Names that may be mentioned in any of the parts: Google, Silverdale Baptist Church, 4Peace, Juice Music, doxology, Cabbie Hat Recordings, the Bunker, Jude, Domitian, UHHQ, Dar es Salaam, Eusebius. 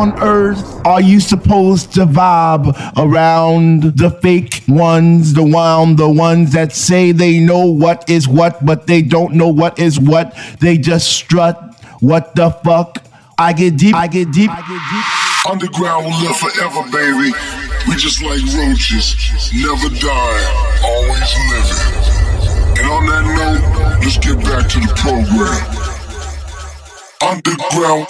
on earth are you supposed to vibe around? The fake ones, the ones that say they know what is what, but they don't know what is what. They just strut. What the fuck? I get deep, I get deep, I get deep. Underground will live forever, baby. We just like roaches, never die, always living. And on that note, let's get back to the program. Underground.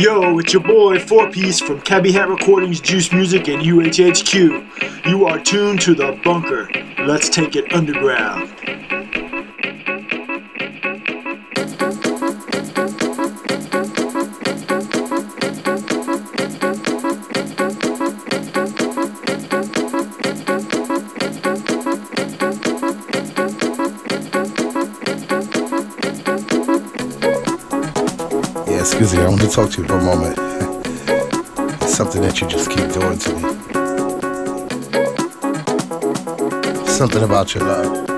Yo, it's your boy 4Peace from Cabbie Hat Recordings, Juice Music, and UHHQ. You are tuned to The Bunker. Let's take it underground. Excuse me, I want to talk to you for a moment. Something that you just keep doing to me. Something about your love.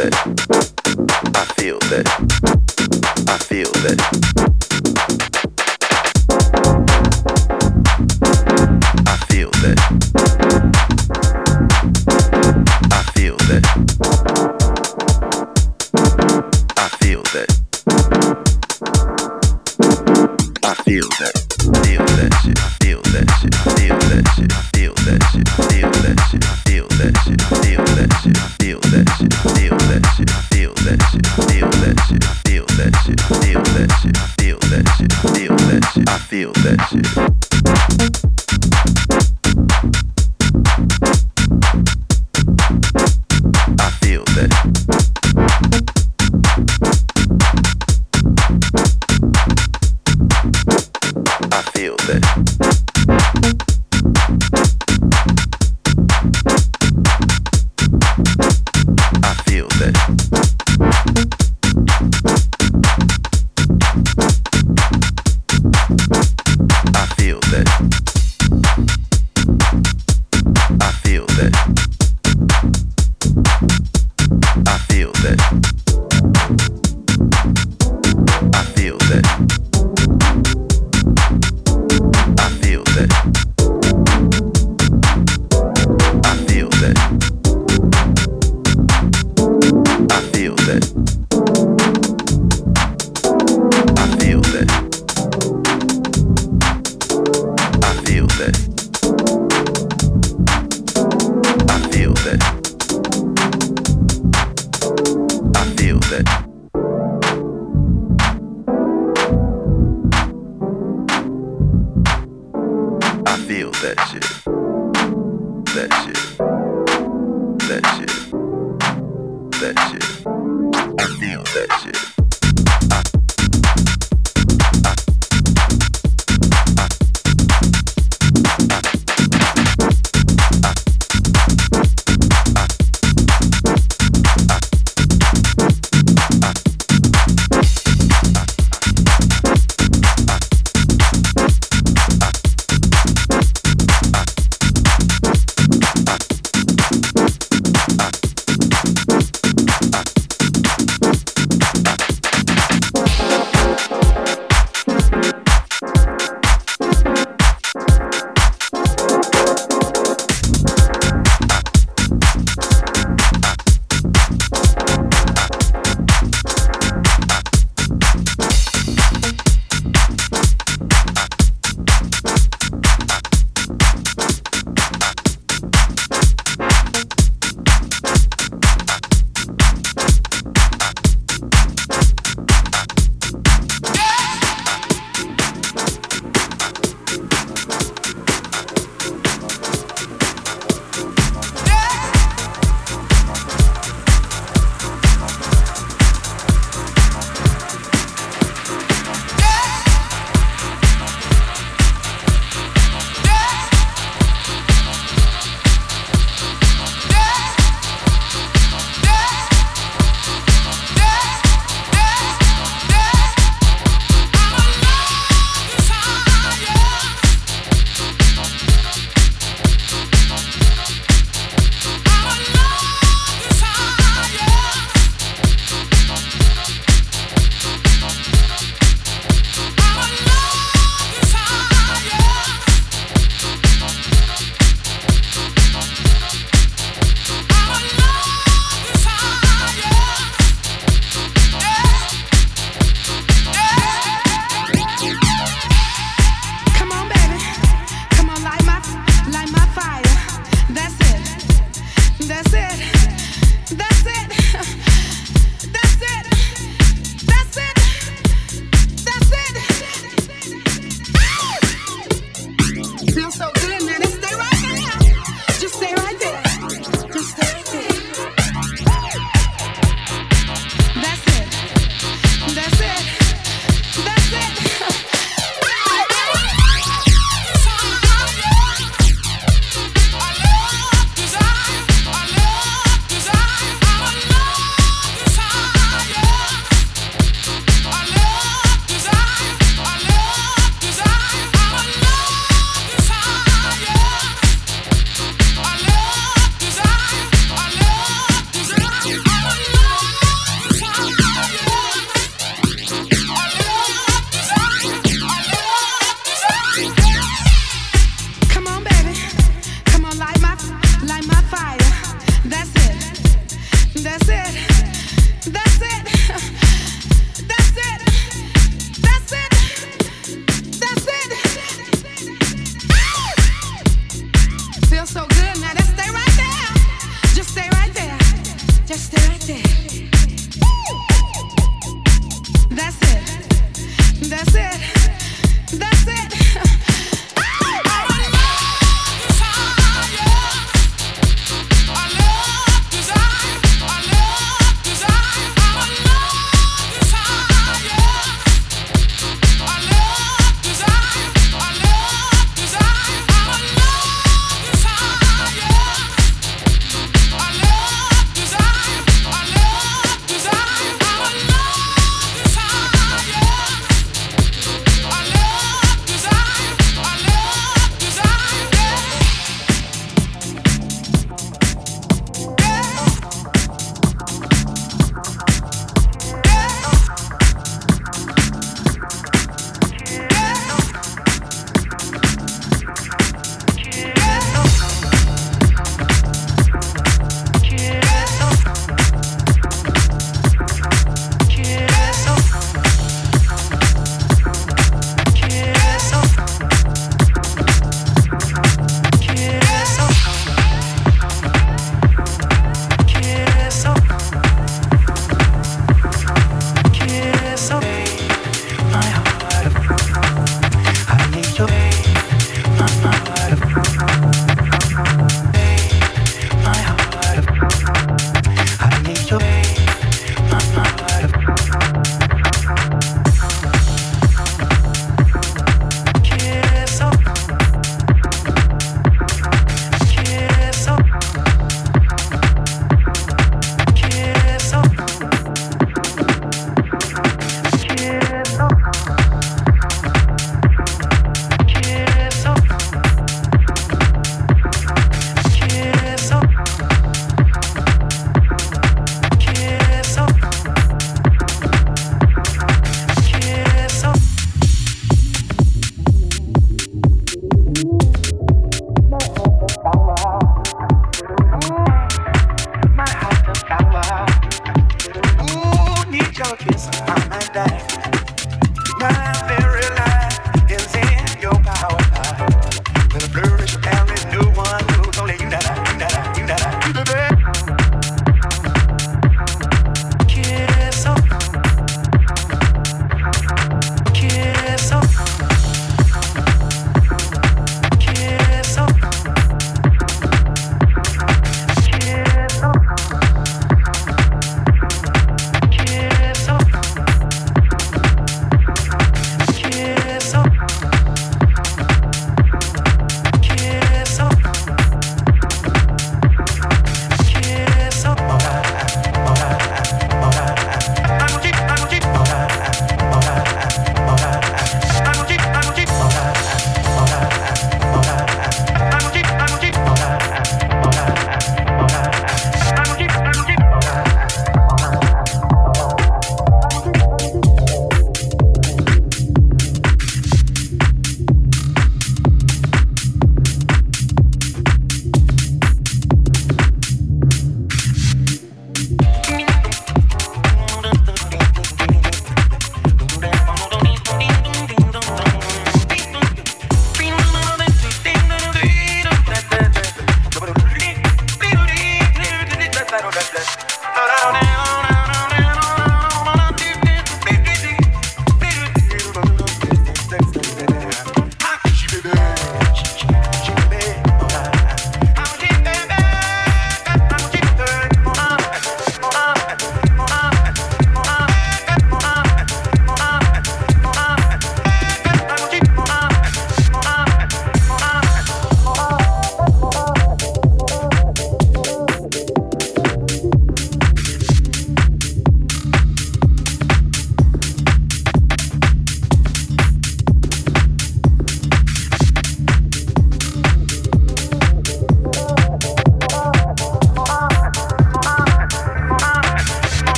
that. I feel that. I feel that. I feel that. I feel that. I feel that. I feel that. Feel that shit. I feel that shit. I feel that shit. I feel that shit. I feel that shit. I feel that shit. I feel that shit. I feel that shit. I feel that shit. I feel that shit. I feel that shit. I feel that shit. I feel that shit. I feel that shit. I feel that shit. I feel that shit.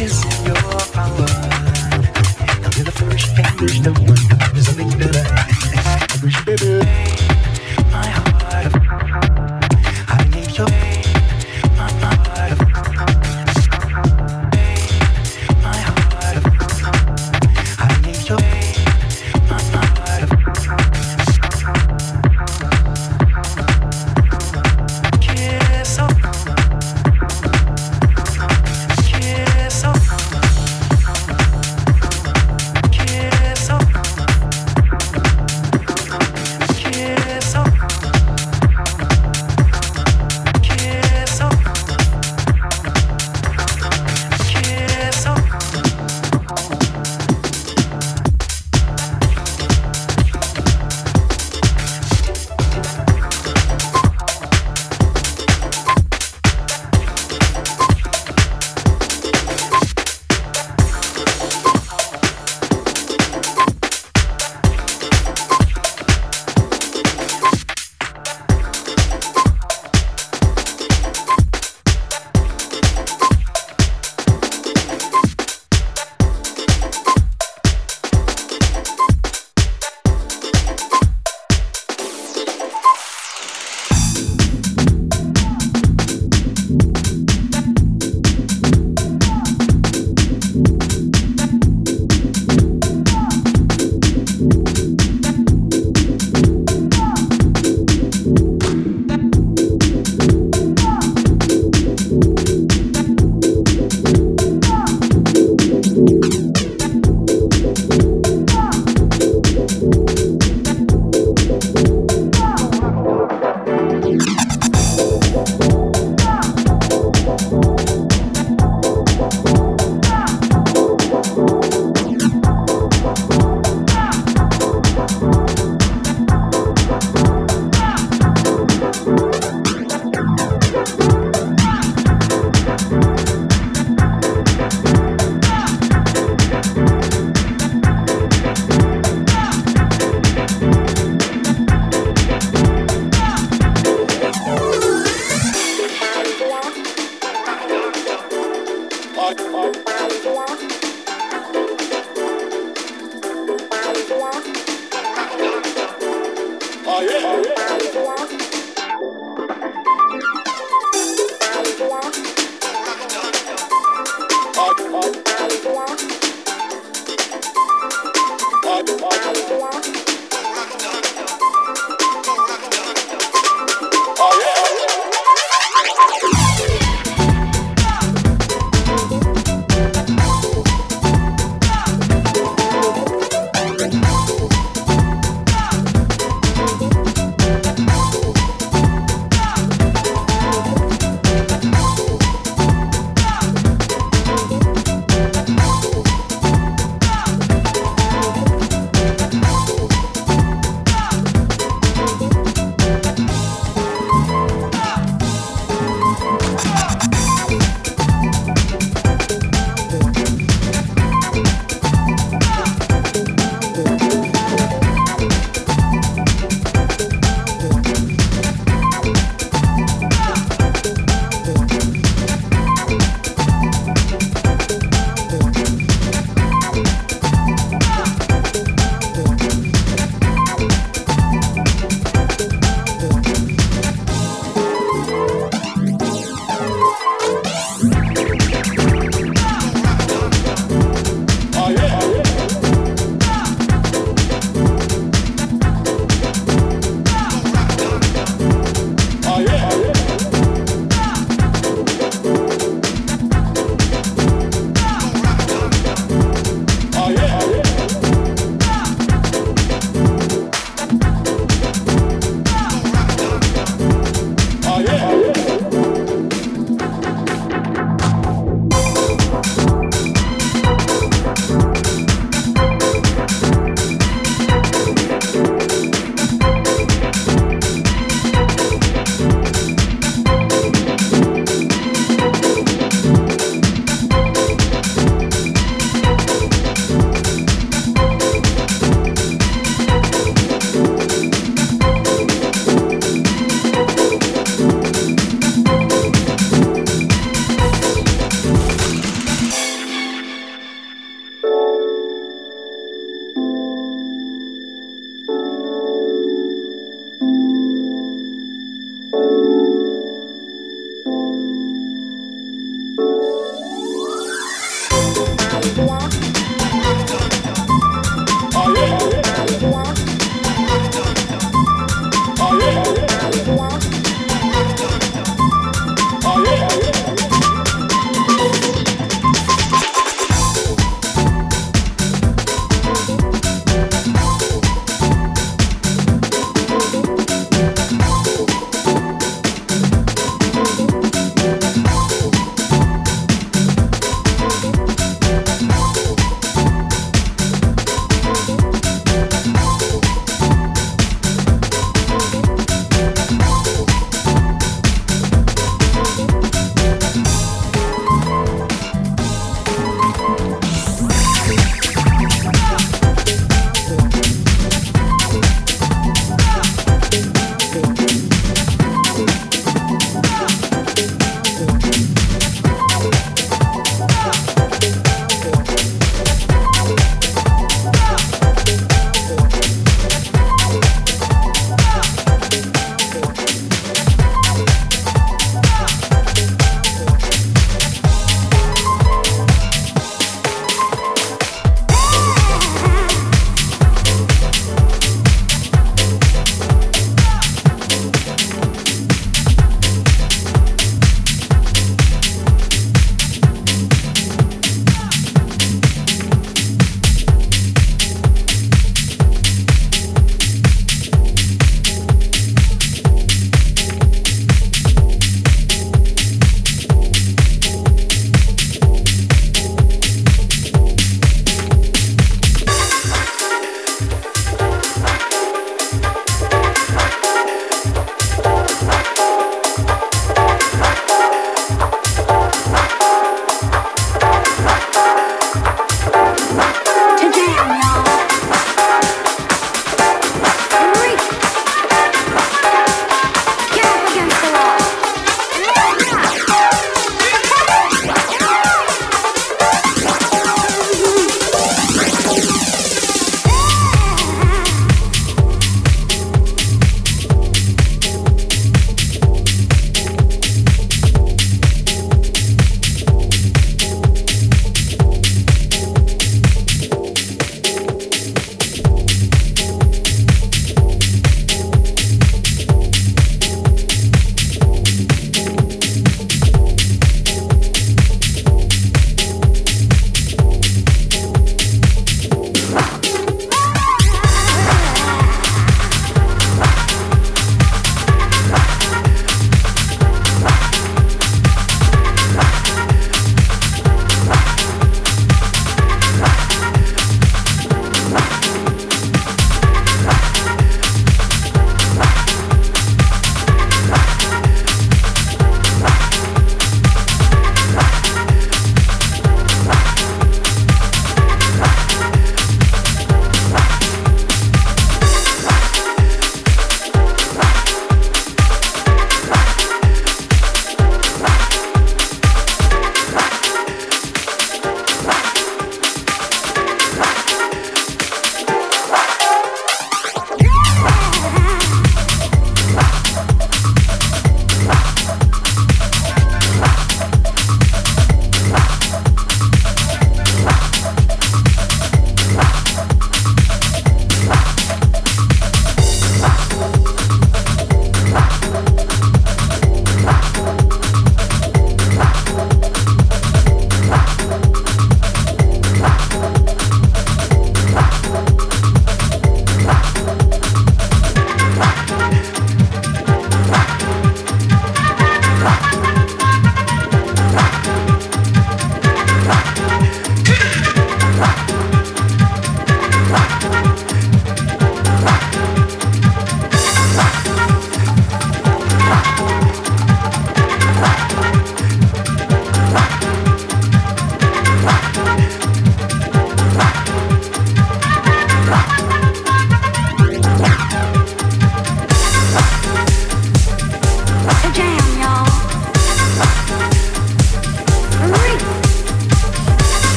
Is in your power. Now you're the first thing.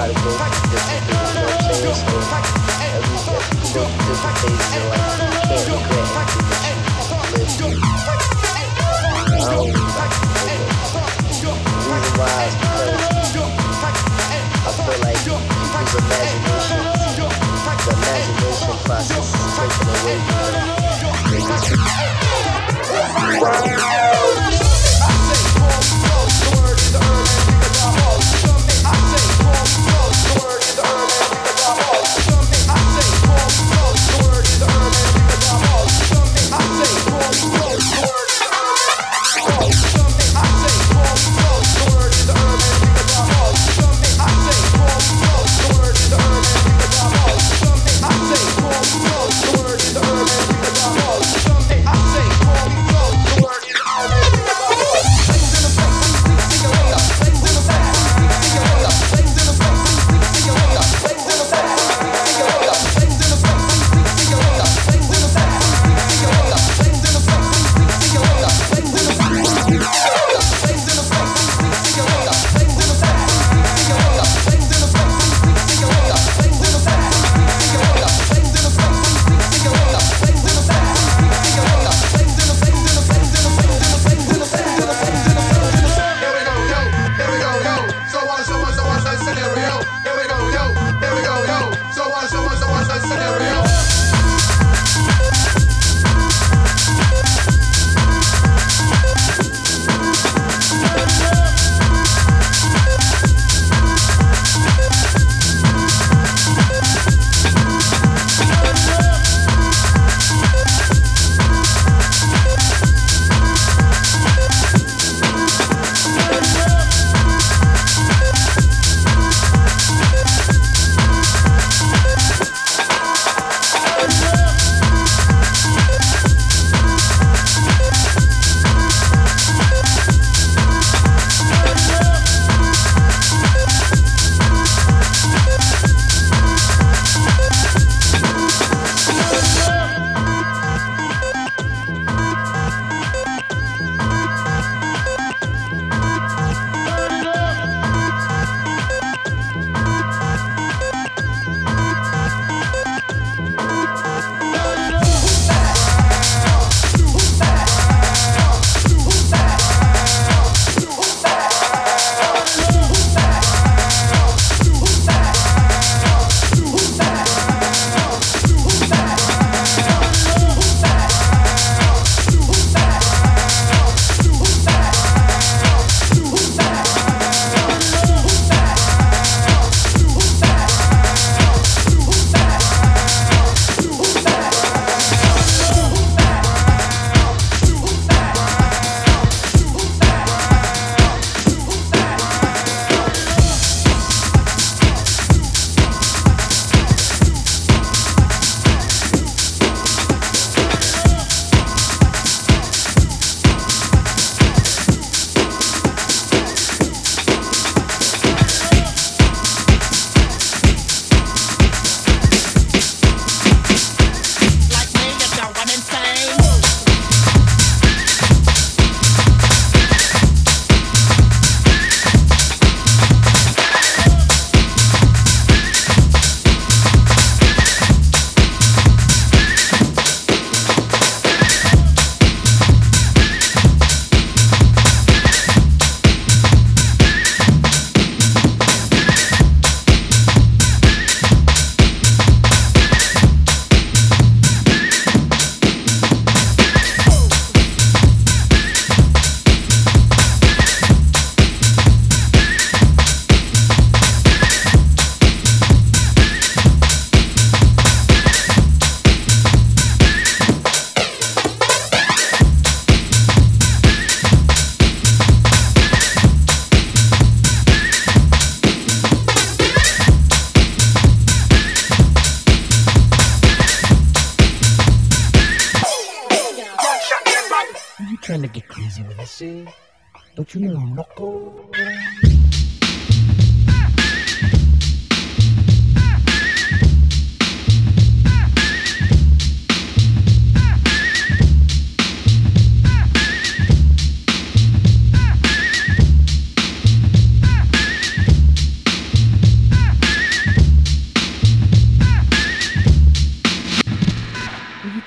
gotta go through this, you know what I'm saying? So every step you go through this phase, you're like, you can't regret everything. Live. I don't mean like, okay. The reason why is because I feel like people's imagination process is taken away, you know? I say, boom, flow, word is the urban nigga that holds something. I say, boom, flow, word is the urban nigga that holds something. I say, boom, flow, word is the urban nigga that holds something. I say, boom, flow, word is the urban nigga that holds something. I say, boom, flow, word is the urban nigga that holds something. I say, boom, flow, word is the urban nigga that holds something. I say, boom, flow, word is the urban nigga that holds something. I say, boom, flow, word is the urban nigga that holds something.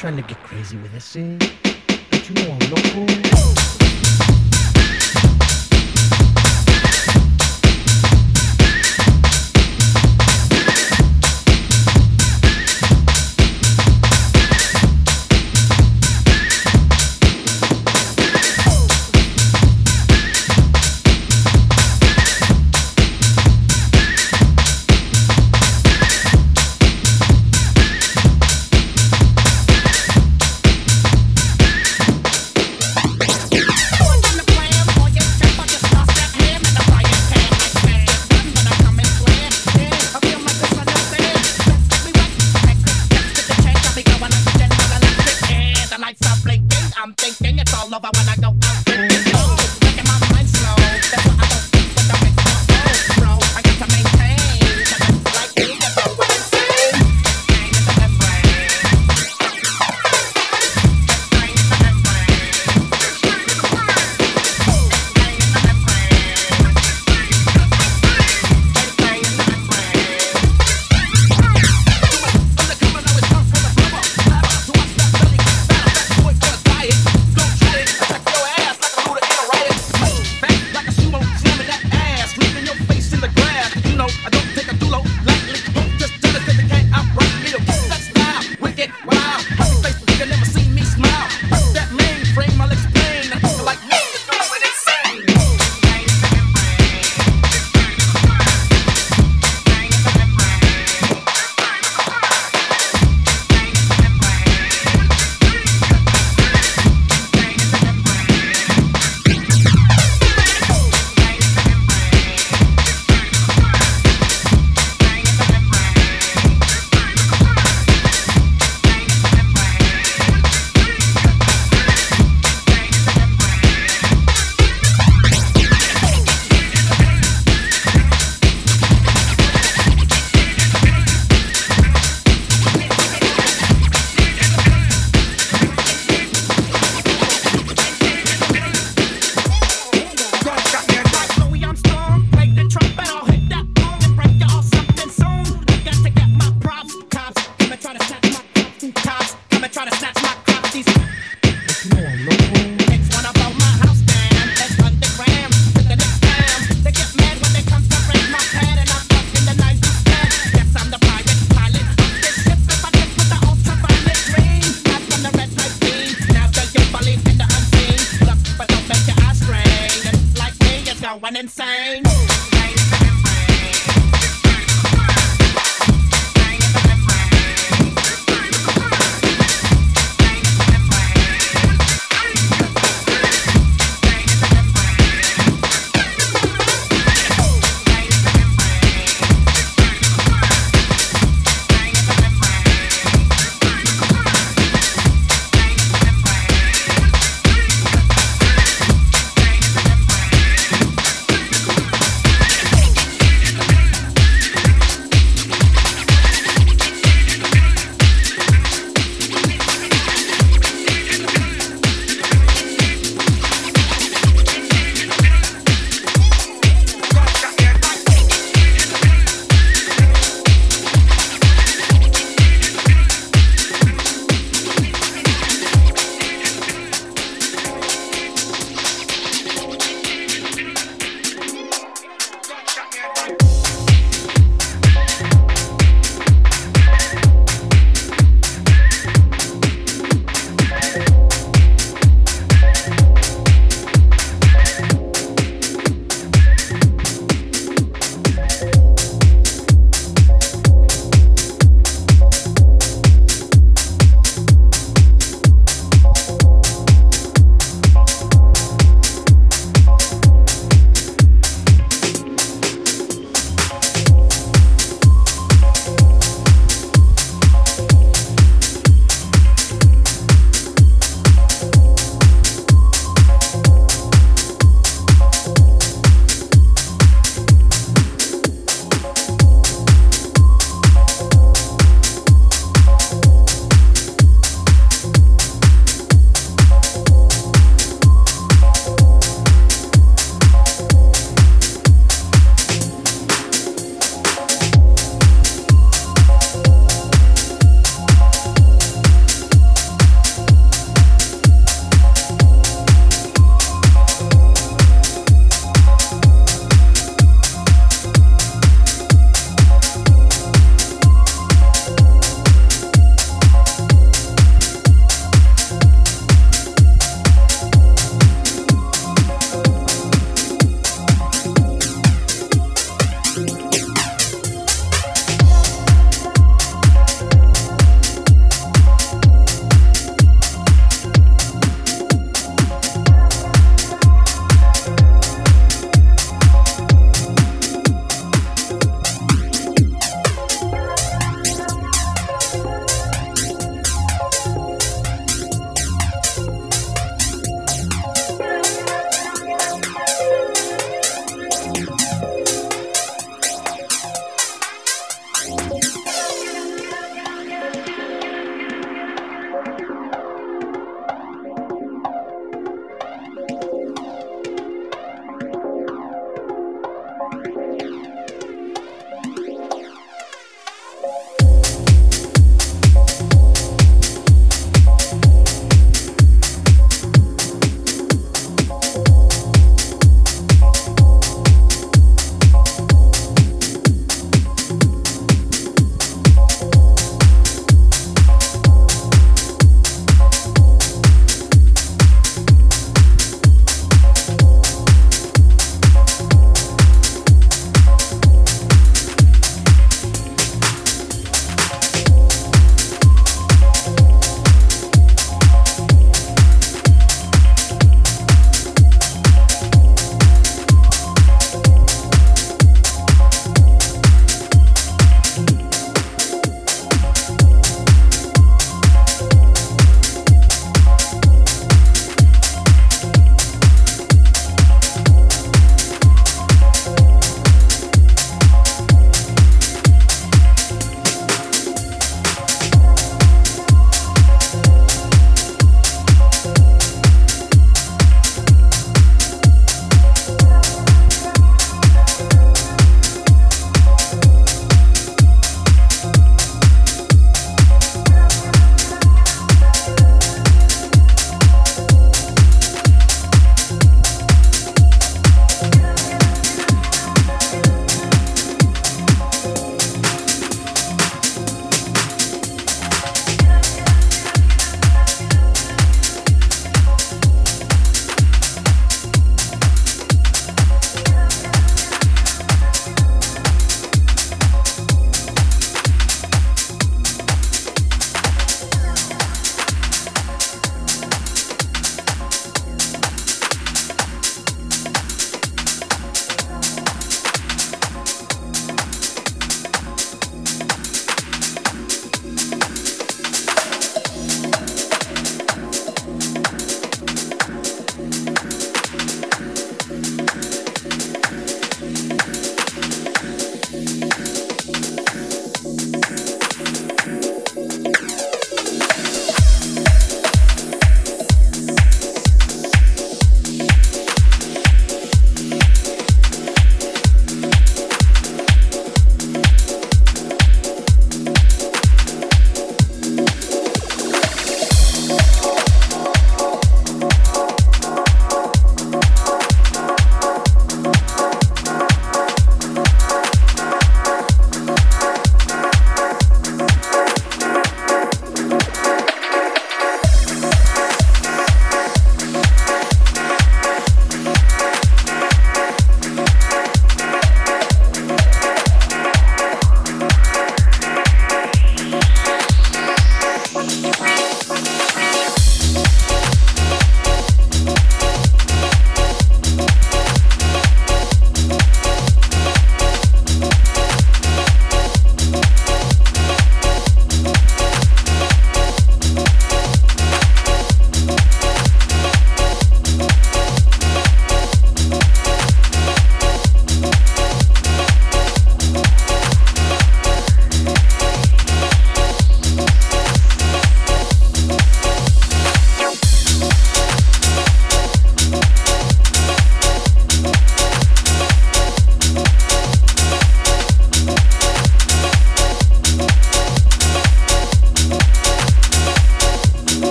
trying to get crazy with this, eh? But you know I'm local.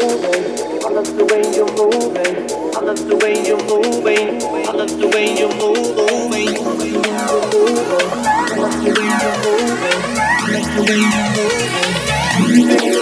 moving. I love the way you're moving. I love the way you're moving. I love the way you're moving. I love the way you're moving. I love the way you're moving. I love the way you're moving.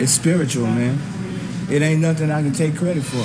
It's spiritual, man. It ain't nothing I can take credit for.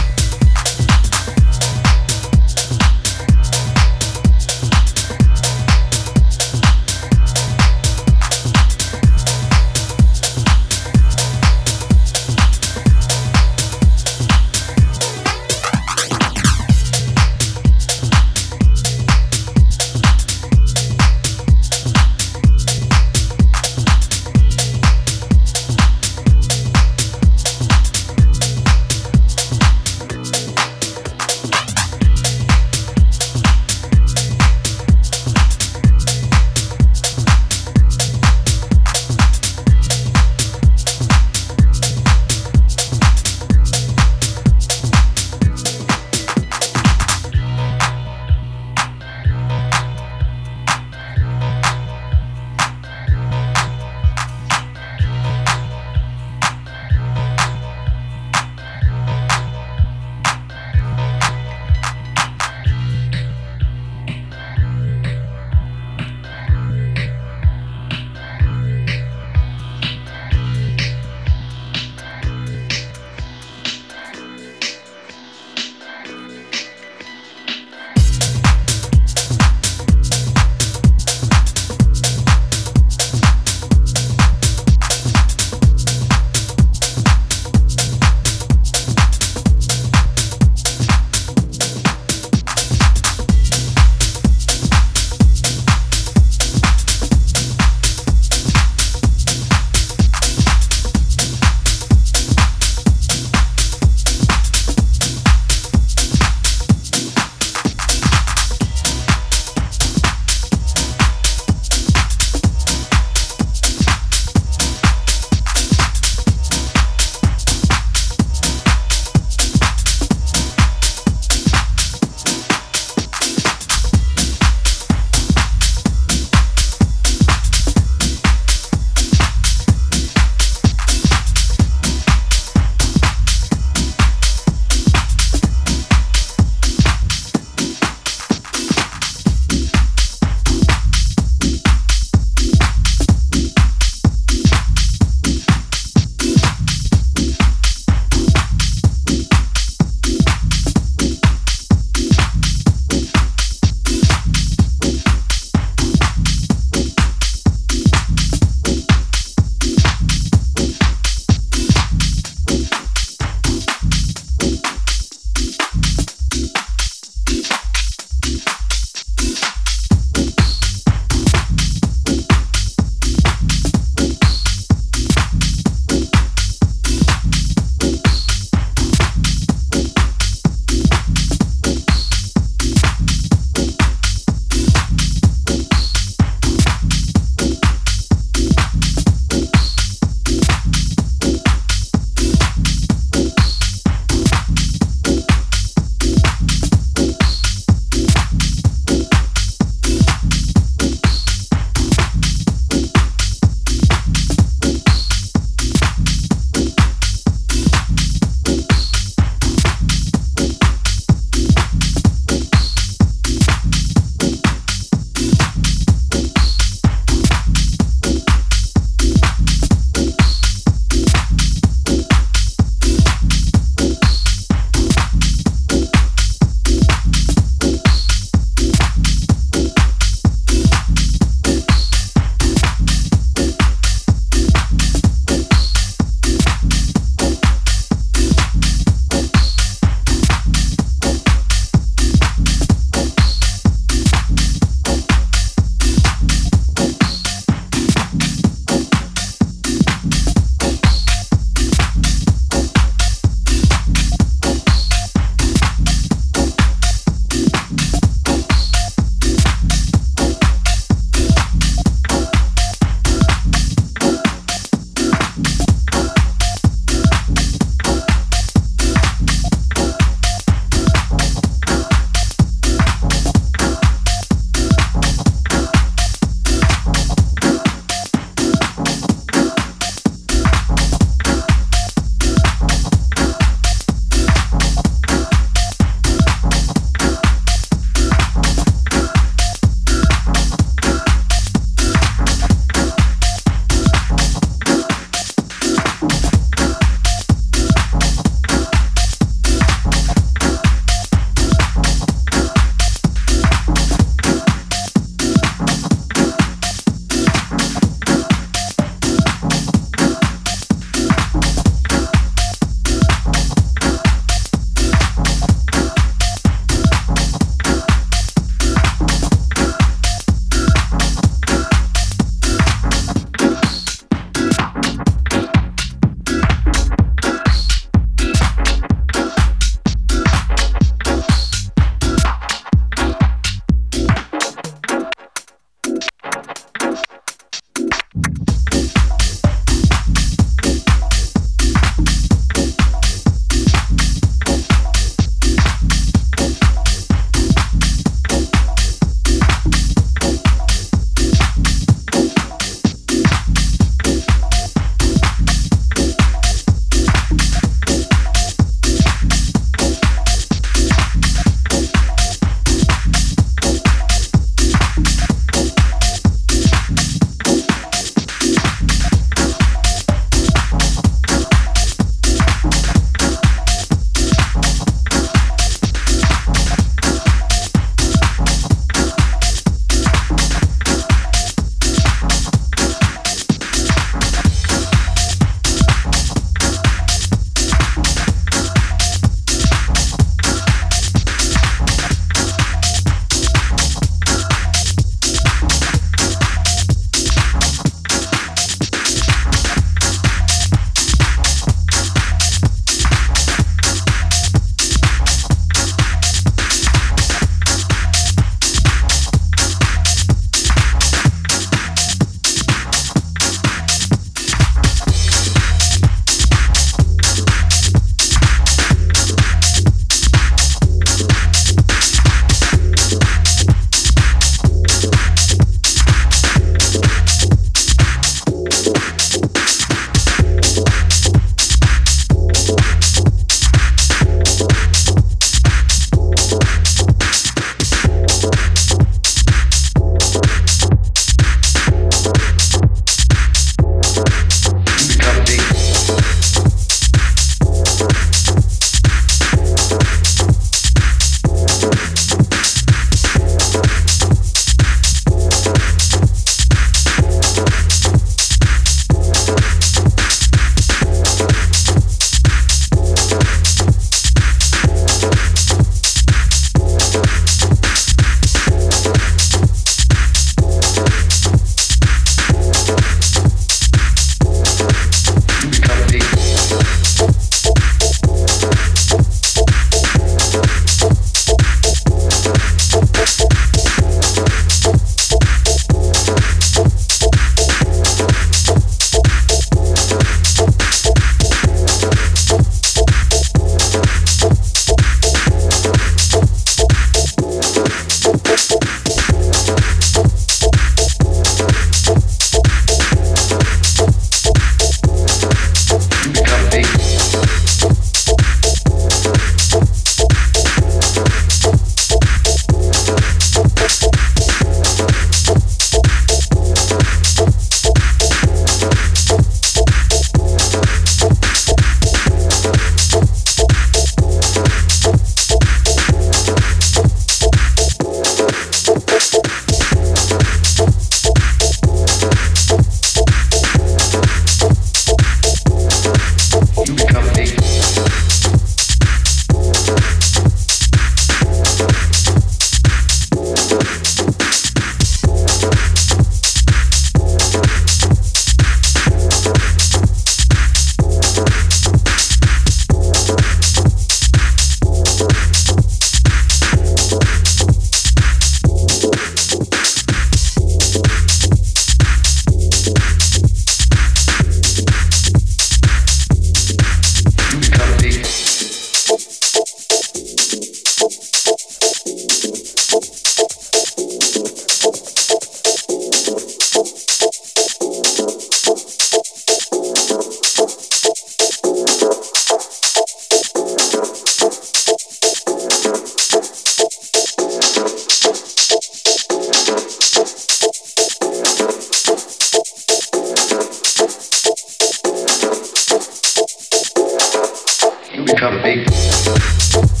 Come big.